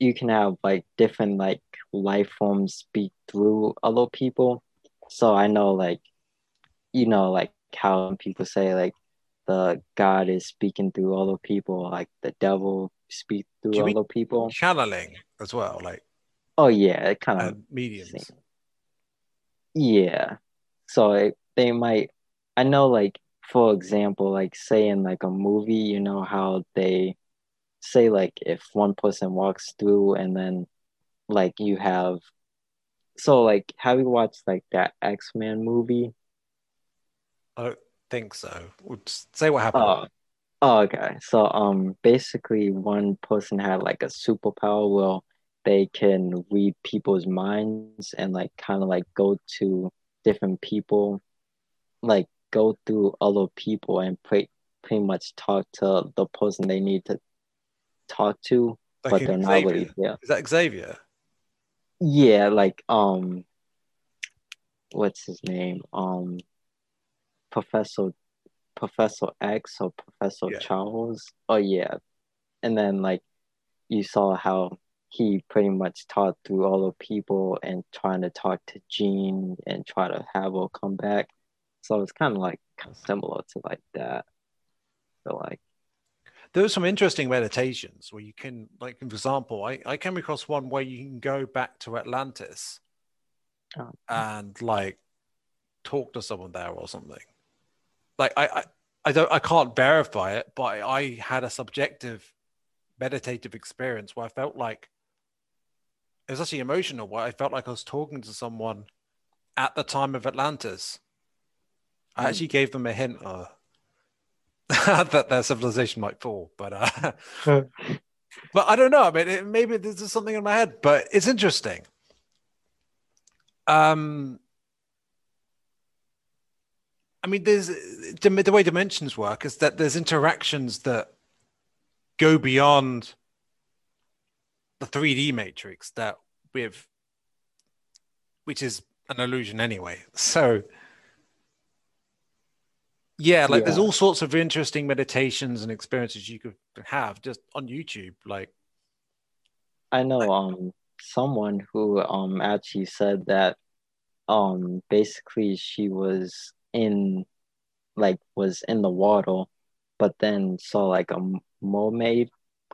you can have like different like life forms speak through other people. So I know, like, you know, like how people say like the God is speaking through other people, like the devil speak through other people. Channeling as well, like. Oh yeah, it kind uh, of mediums. Yeah, so it, they might. I know, like, for example, like say in like a movie, you know how they say like if one person walks through and then like you have. So like, have you watched like that X-Men movie? I don't think so. We'll just say what happened. Oh. oh, okay. So um, basically, one person had like a superpower where they can read people's minds and like kind of like go to different people, like go through other people and pretty pretty much talk to the person they need to talk to, like, but they're Xavier. Not really there. Is that Xavier? Yeah, like um, what's his name? Um, Professor Professor X or Professor yeah. Charles? Oh yeah, and then like you saw how he pretty much taught through all the people and trying to talk to Jean and try to have her come back. So it's kind of like kind of similar to like that. So like, there are some interesting meditations where you can, like, for example, I, I came across one where you can go back to Atlantis oh. and like talk to someone there or something. Like I, I, I don't, I can't verify it, but I, I had a subjective meditative experience where I felt like it was actually emotional. Where I felt like I was talking to someone at the time of Atlantis. I mm. actually gave them a hint uh, that their civilization might fall, but uh, but I don't know. I mean, it, maybe this is something in my head, but it's interesting. Um, I mean, there's the way dimensions work is that there's interactions that go beyond the three D matrix that we've, which is an illusion anyway. So yeah, like yeah. there's all sorts of interesting meditations and experiences you could have just on YouTube. Like, I know like, um someone who um actually said that um basically she was in like was in the water, but then saw like a mermaid,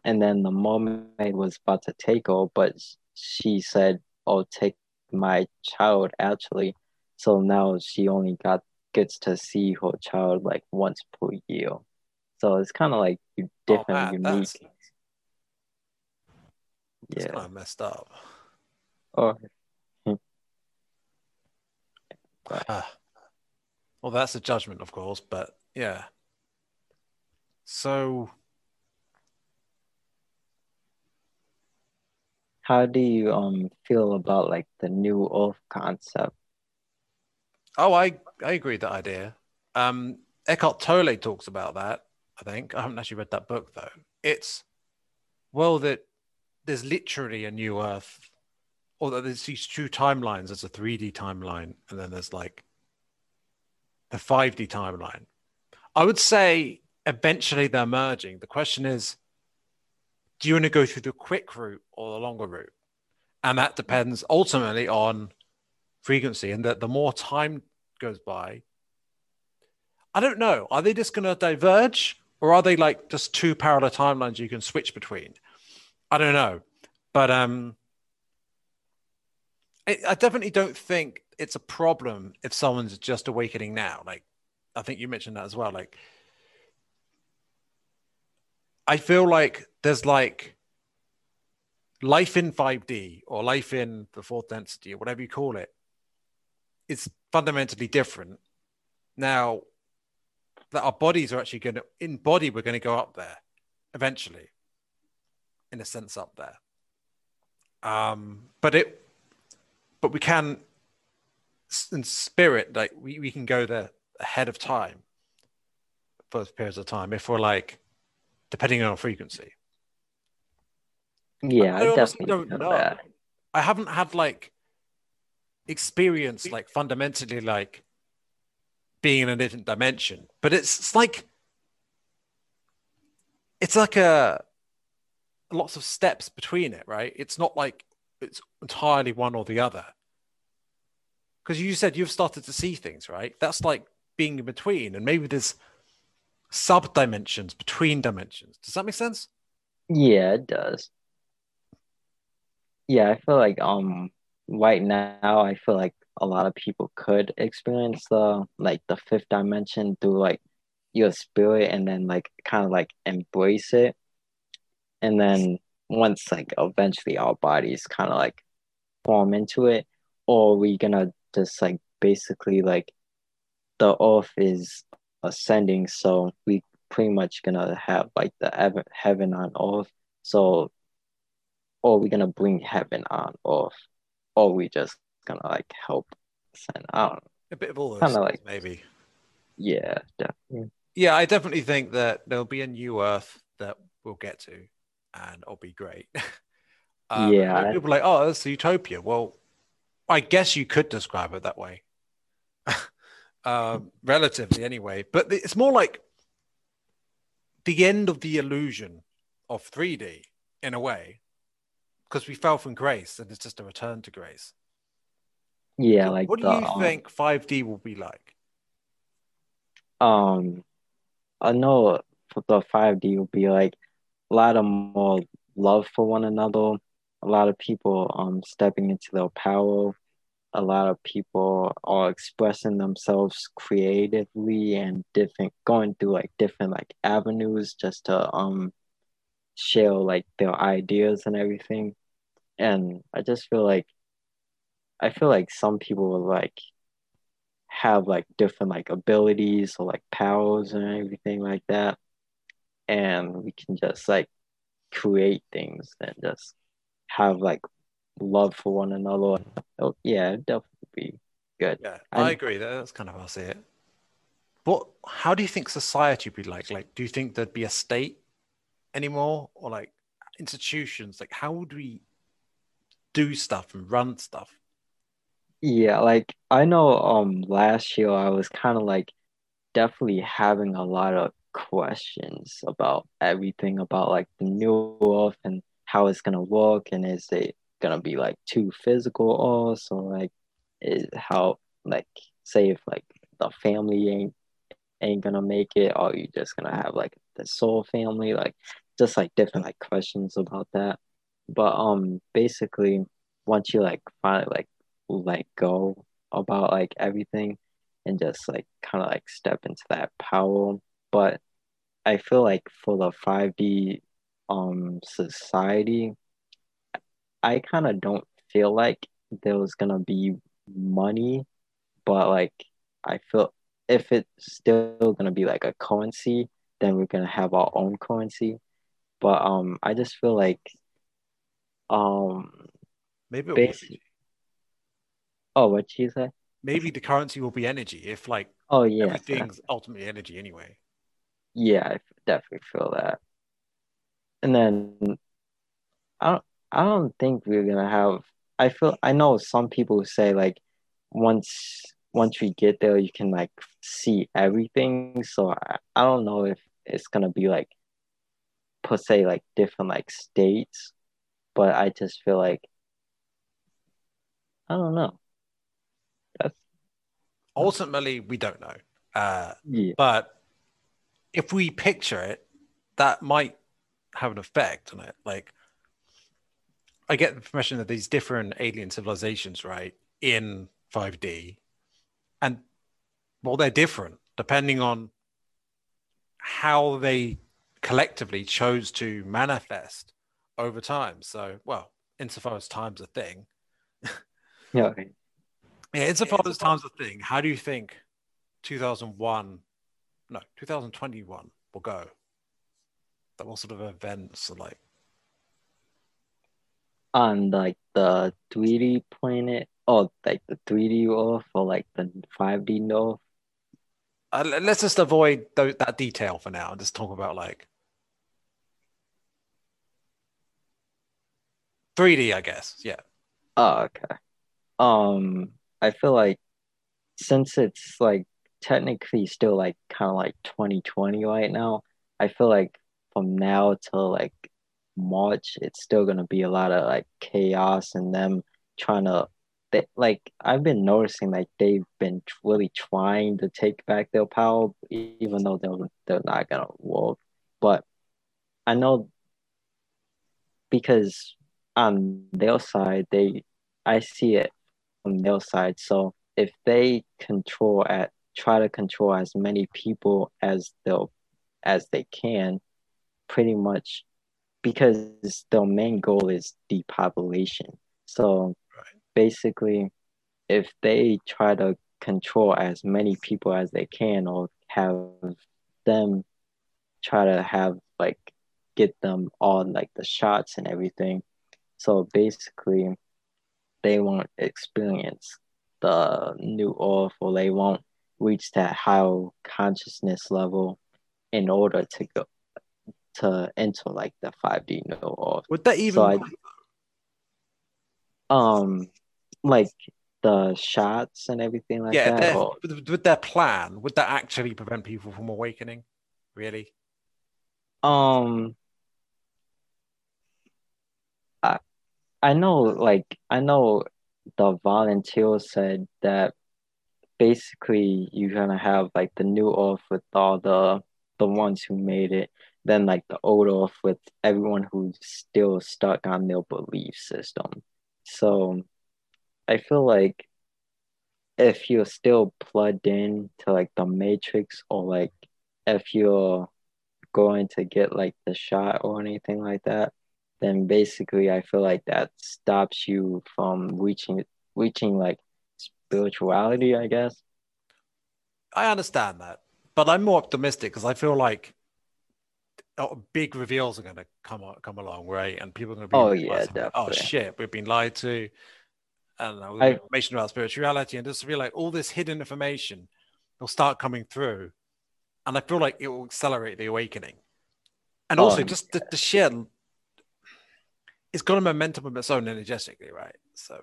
and then the mermaid was about to take her, but she said, "Oh, take my child," actually. So now she only got gets to see her child like once per year. So it's kind of like different, oh, man, unique. That's, that's yeah, kind of messed up. Oh. uh, well, that's a judgment, of course, but yeah. So, how do you um feel about like the new Earth concept? Oh, I, I agree with that idea. Um, Eckhart Tolle talks about that, I think. I haven't actually read that book, though. It's, well, that there's literally a new Earth, or that there's these two timelines. There's a three D timeline, and then there's like the five D timeline. I would say eventually they're merging. The question is, do you want to go through the quick route or the longer route? And that depends ultimately on frequency, and that the more time goes by, I don't know, are they just going to diverge, or are they like just two parallel timelines you can switch between? I don't know, but um I, I definitely don't think it's a problem if someone's just awakening now. Like, I think you mentioned that as well. Like, I feel like there's like life in five D or life in the fourth density or whatever you call it. It's fundamentally different. Now that our bodies are actually going to, in body, we're going to go up there eventually, in a sense, up there. Um, but it, but we can, in spirit, like we, we can go there ahead of time for periods of time if we're like, depending on our frequency. Yeah, I, I definitely don't know. know. I haven't had like experience, like fundamentally, like being in a different dimension. But it's, it's like it's like a lots of steps between it, right? It's not like it's entirely one or the other. Because you said you've started to see things, right? That's like being in between, and maybe there's sub dimensions between dimensions. Does that make sense? Yeah, it does. Yeah, I feel like um right now I feel like a lot of people could experience the like the fifth dimension through like your spirit, and then like kind of like embrace it, and then once like eventually our bodies kind of like form into it, or we're gonna just like basically like the earth is ascending, so we pretty much gonna have like the heaven on earth. So or we're gonna bring heaven on earth, or we just gonna like help ascend. I don't know. A bit of all those things, like, maybe. Yeah, definitely. Yeah, I definitely think that there'll be a new earth that we'll get to, and it'll be great. um, yeah. People are like, oh, that's utopia. Well, I guess you could describe it that way, um, relatively anyway. But it's more like the end of the illusion of three D in a way, because we fell from grace, and it's just a return to grace. Yeah. Like, what do the, you think um, five D will be like? Um, I know the five D will be like a lot of more love for one another. A lot of people um stepping into their power. A lot of people are expressing themselves creatively and different, going through like different like avenues just to um share like their ideas and everything. And I just feel like I feel like some people will like have like different like abilities or like powers and everything like that, and we can just like create things and just have like love for one another. Oh, yeah, it'd definitely be good. Yeah, I, I agree. That's kind of how I see it. What? How do you think society would be like? Like, do you think there'd be a state anymore, or like institutions? Like, how would we do stuff and run stuff? Yeah, like I know. Um, last year I was kind of like definitely having a lot of questions about everything, about like the new earth and how it's gonna work, and is it gonna be like too physical also? Like, is how like say if like the family ain't ain't gonna make it, or you just gonna have like the soul family, like just like different like questions about that. But um, basically once you like finally like let go about like everything and just like kind of like step into that power. But I feel like for the five D um society, I kind of don't feel like there was gonna be money, but like I feel if it's still gonna be like a currency, then we're gonna have our own currency. But um I just feel like um maybe basically, oh, what'd you say? Maybe the currency will be energy, if like oh yeah everything's yeah. ultimately energy anyway. Yeah, I definitely feel that. And then I don't, I don't think we're gonna have. I feel I know some people say like once once we get there, you can like see everything. So I, I don't know if it's gonna be like per se like different like states, but I just feel like I don't know. That's ultimately we don't know. Uh, yeah. But if we picture it, that might have an effect on it. Like, I get the impression that these different alien civilizations, right, in five D, and well, they're different depending on how they collectively chose to manifest over time. So, well, insofar as time's a thing, yeah, yeah, insofar as time's a thing, how do you think two thousand one, no, twenty twenty-one will go? That what sort of events are like on like the three D planet, or like the three D Earth, or like the five D North? Uh, let's just avoid th- that detail for now and just talk about like three D, I guess. Yeah. Oh, okay. Um, I feel like since it's like technically still like kind of like twenty twenty right now, I feel like from now till like March, it's still gonna be a lot of like chaos and them trying to. They, like I've been noticing, like they've been really trying to take back their power, even though they're they're not gonna work. But I know because on their side, they I see it from their side. So if they control at try to control as many people as they'll as they can, pretty much, because their main goal is depopulation. So. Basically, if they try to control as many people as they can, or have them try to have like get them on like the shots and everything, so basically they won't experience the new earth, or they won't reach that higher consciousness level in order to go to enter like the five D new earth. Would that even? So I, um. Like the shots and everything like yeah, that? Or... With their plan, would that actually prevent people from awakening? Really? Um, I, I know, like, I know the volunteers said that basically you're gonna have like the new off with all the the ones who made it, then like the old off with everyone who's still stuck on their belief system. So I feel like if you're still plugged in to like the matrix, or like if you're going to get like the shot or anything like that, then basically I feel like that stops you from reaching reaching like spirituality, I guess. I understand that, but I'm more optimistic because I feel like big reveals are going to come come along, right? And people are going to be oh yeah, definitely. Oh shit, we've been lied to. And information about spirituality, and just be like all this hidden information will start coming through, and I feel like it will accelerate the awakening. And also, um, just the, the sheer, it's got a momentum of its own energetically, right? So,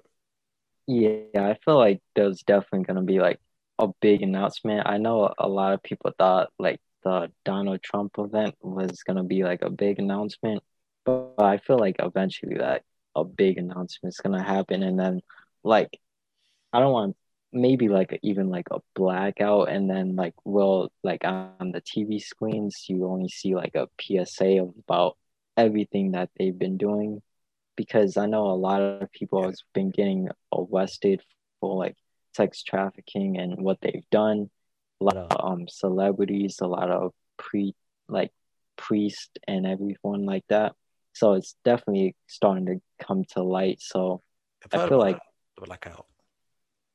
yeah, I feel like there's definitely going to be like a big announcement. I know a lot of people thought like the Donald Trump event was going to be like a big announcement, but I feel like eventually that a big announcement is going to happen, and then. Like, I don't want maybe like even like a blackout, and then like well like on the T V screens you only see like a P S A about everything that they've been doing, because I know a lot of people have been getting arrested for like sex trafficking and what they've done. A lot of um celebrities, a lot of pre like priests and everyone like that. So it's definitely starting to come to light. So I feel like. Blackout.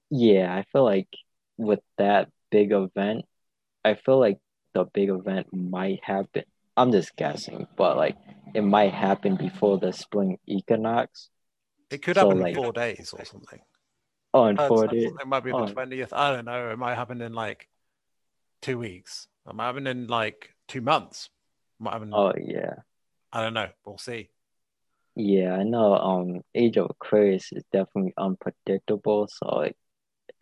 Yeah, I feel like with that big event, I feel like the big event might happen. I'm just guessing, but like it might happen before the spring equinox. It could so happen like, in four days or something. Oh, in four days. It might be the twentieth. I don't know. It might happen in like two weeks. It might happen in like two months. It might happen in, oh yeah. I don't know. We'll see. Yeah, I know. Um, Age of Aquarius is definitely unpredictable, so like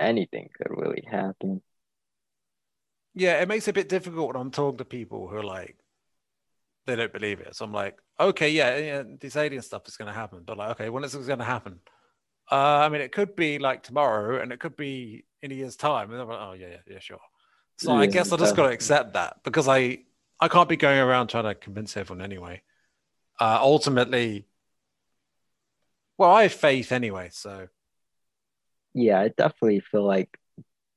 anything could really happen. Yeah, it makes it a bit difficult when I'm talking to people who are like they don't believe it. So I'm like, okay, yeah, yeah this alien stuff is going to happen. But like, okay, when is it going to happen? Uh, I mean, it could be like tomorrow, and it could be in a year's time. And I'm like, oh yeah, yeah, yeah, sure. So yeah, I guess I just got to accept that, because I I can't be going around trying to convince everyone anyway. Uh, ultimately. Well, I have faith anyway, so. Yeah, I definitely feel like,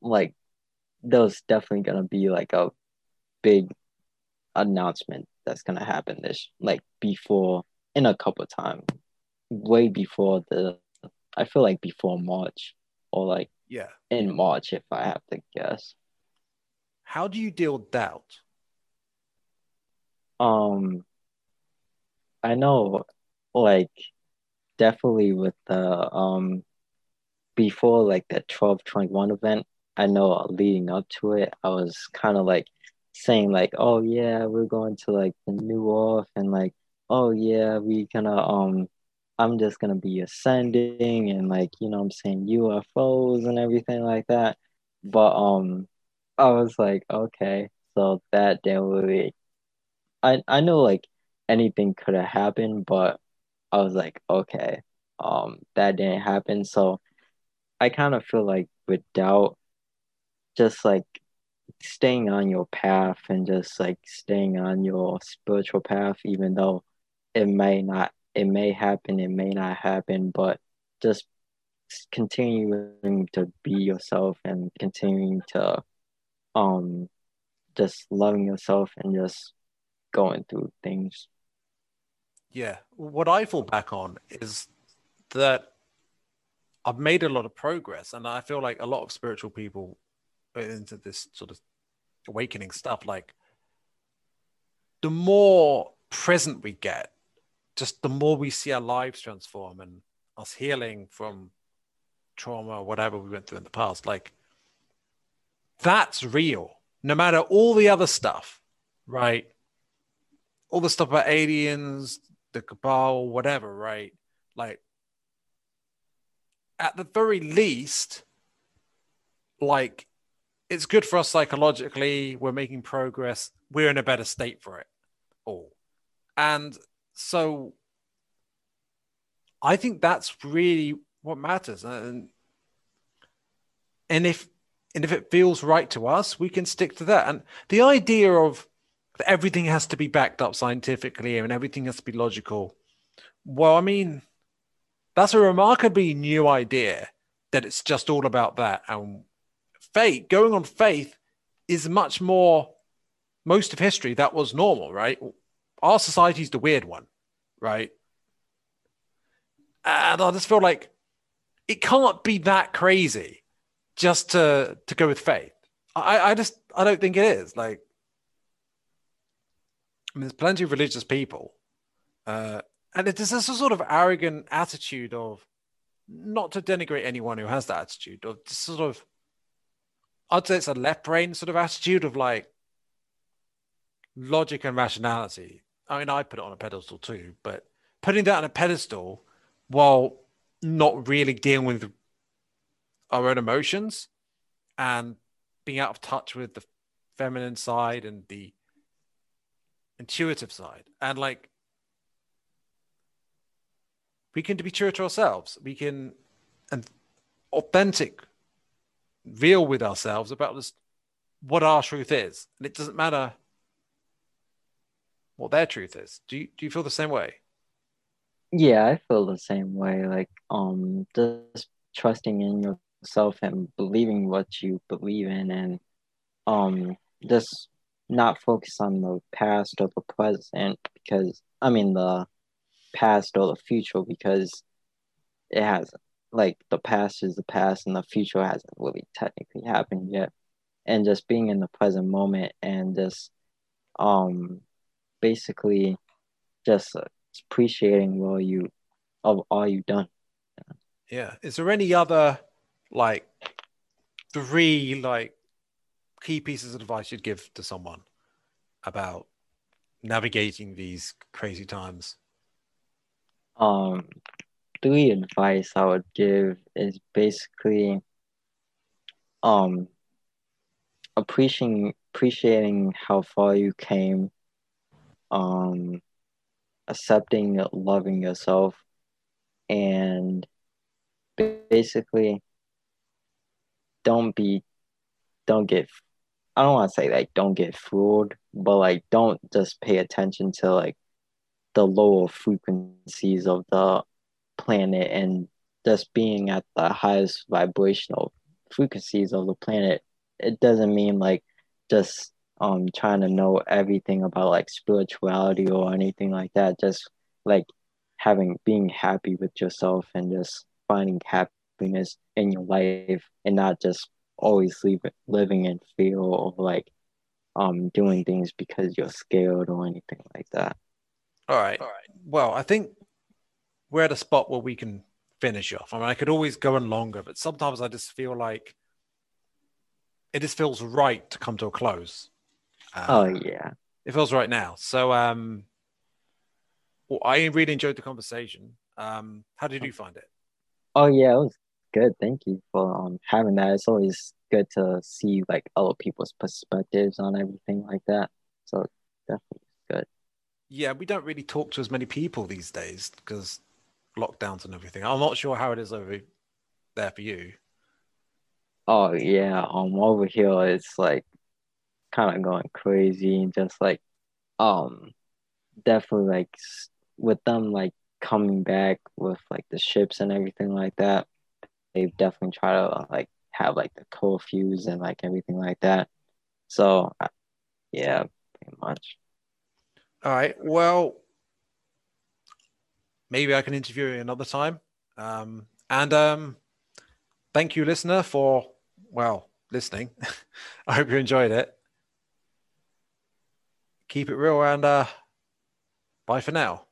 like, there's definitely gonna be like a big announcement that's gonna happen this, like, before in a couple of time, way before the. I feel like before March, or like yeah, in March, if I have to guess. How do you deal with doubt? Um, I know, like. Definitely with the um before like that twelve twenty-one event, I know leading up to it, I was kind of like saying like, oh yeah, we're going to like the new off, and like, oh yeah, we gonna um I'm just going to be ascending and, like, you know what I'm saying, U F Os and everything like that. But um, I was like, okay, so that day really, I, I know, like, anything could have happened, but I was like, okay, um, that didn't happen. So I kind of feel like with doubt, just, like, staying on your path and just, like, staying on your spiritual path, even though it may not It may happen, it may not happen, but just continuing to be yourself and continuing to um, just loving yourself and just going through things. Yeah. What I fall back on is that I've made a lot of progress, and I feel like a lot of spiritual people into this sort of awakening stuff, like the more present we get, just the more we see our lives transform and us healing from trauma or whatever we went through in the past, like that's real. No matter all the other stuff, right? All the stuff about aliens, the cabal, whatever, right? Like at the very least, like it's good for us psychologically. We're making progress. We're in a better state for it all. And so I think that's really what matters. And, and if and if it feels right to us, we can stick to that. And the idea of that everything has to be backed up scientifically and everything has to be logical, well, I mean, that's a remarkably new idea that it's just all about that. And faith, going on faith is much more, most of history, that was normal, right? Our society is the weird one, right? And I just feel like it can't be that crazy just to, to go with faith. I, I just, I don't think it is. Like, I mean, there's plenty of religious people. Uh, and it is this sort of arrogant attitude of, not to denigrate anyone who has that attitude, of sort of, I'd say it's a left brain sort of attitude of like, logic and rationality. I mean, I put it on a pedestal too, but putting that on a pedestal while not really dealing with our own emotions and being out of touch with the feminine side and the intuitive side. And like, we can be true to ourselves. We can, and authentic, real with ourselves about this, what our truth is. And it doesn't matter what their truth is. Do you, do you feel the same way? Yeah, I feel the same way. Like, um, just trusting in yourself and believing what you believe in, and um, just not focus on the past or the present, because I mean the past or the future, because it hasn't. Like, the past is the past, and the future hasn't really technically happened yet. And just being in the present moment, and just um. basically just appreciating all you of all you've done. Yeah. Is there any other like three like key pieces of advice you'd give to someone about navigating these crazy times? Um three advice I would give is basically um appreciating appreciating how far you came, um accepting, loving yourself, and basically don't be don't get I don't want to say like don't get fooled, but like don't just pay attention to like the lower frequencies of the planet, and just being at the highest vibrational frequencies of the planet. It doesn't mean like just um trying to know everything about like spirituality or anything like that. Just like having being happy with yourself and just finding happiness in your life, and not just always leave it, living in fear of like um doing things because you're scared or anything like that. All right. All right. Well, I think we're at a spot where we can finish off. I mean, I could always go on longer, but sometimes I just feel like it just feels right to come to a close. Um, oh yeah, it feels right now. So um, well, I really enjoyed the conversation. Um, how did you find it? Oh yeah, it was good. Thank you for um, having that. It's always good to see like other people's perspectives on everything like that. So definitely good. Yeah, we don't really talk to as many people these days because lockdowns and everything. I'm not sure how it is over there for you. Oh yeah, um, over here it's like kind of going crazy and just like, um, definitely like with them like coming back with like the ships and everything like that. They've definitely tried to like have like the curfews and like everything like that. So yeah, pretty much. All right. Well, maybe I can interview you another time. Um, and um, thank you, listener, for well listening. I hope you enjoyed it. Keep it real and uh, bye for now.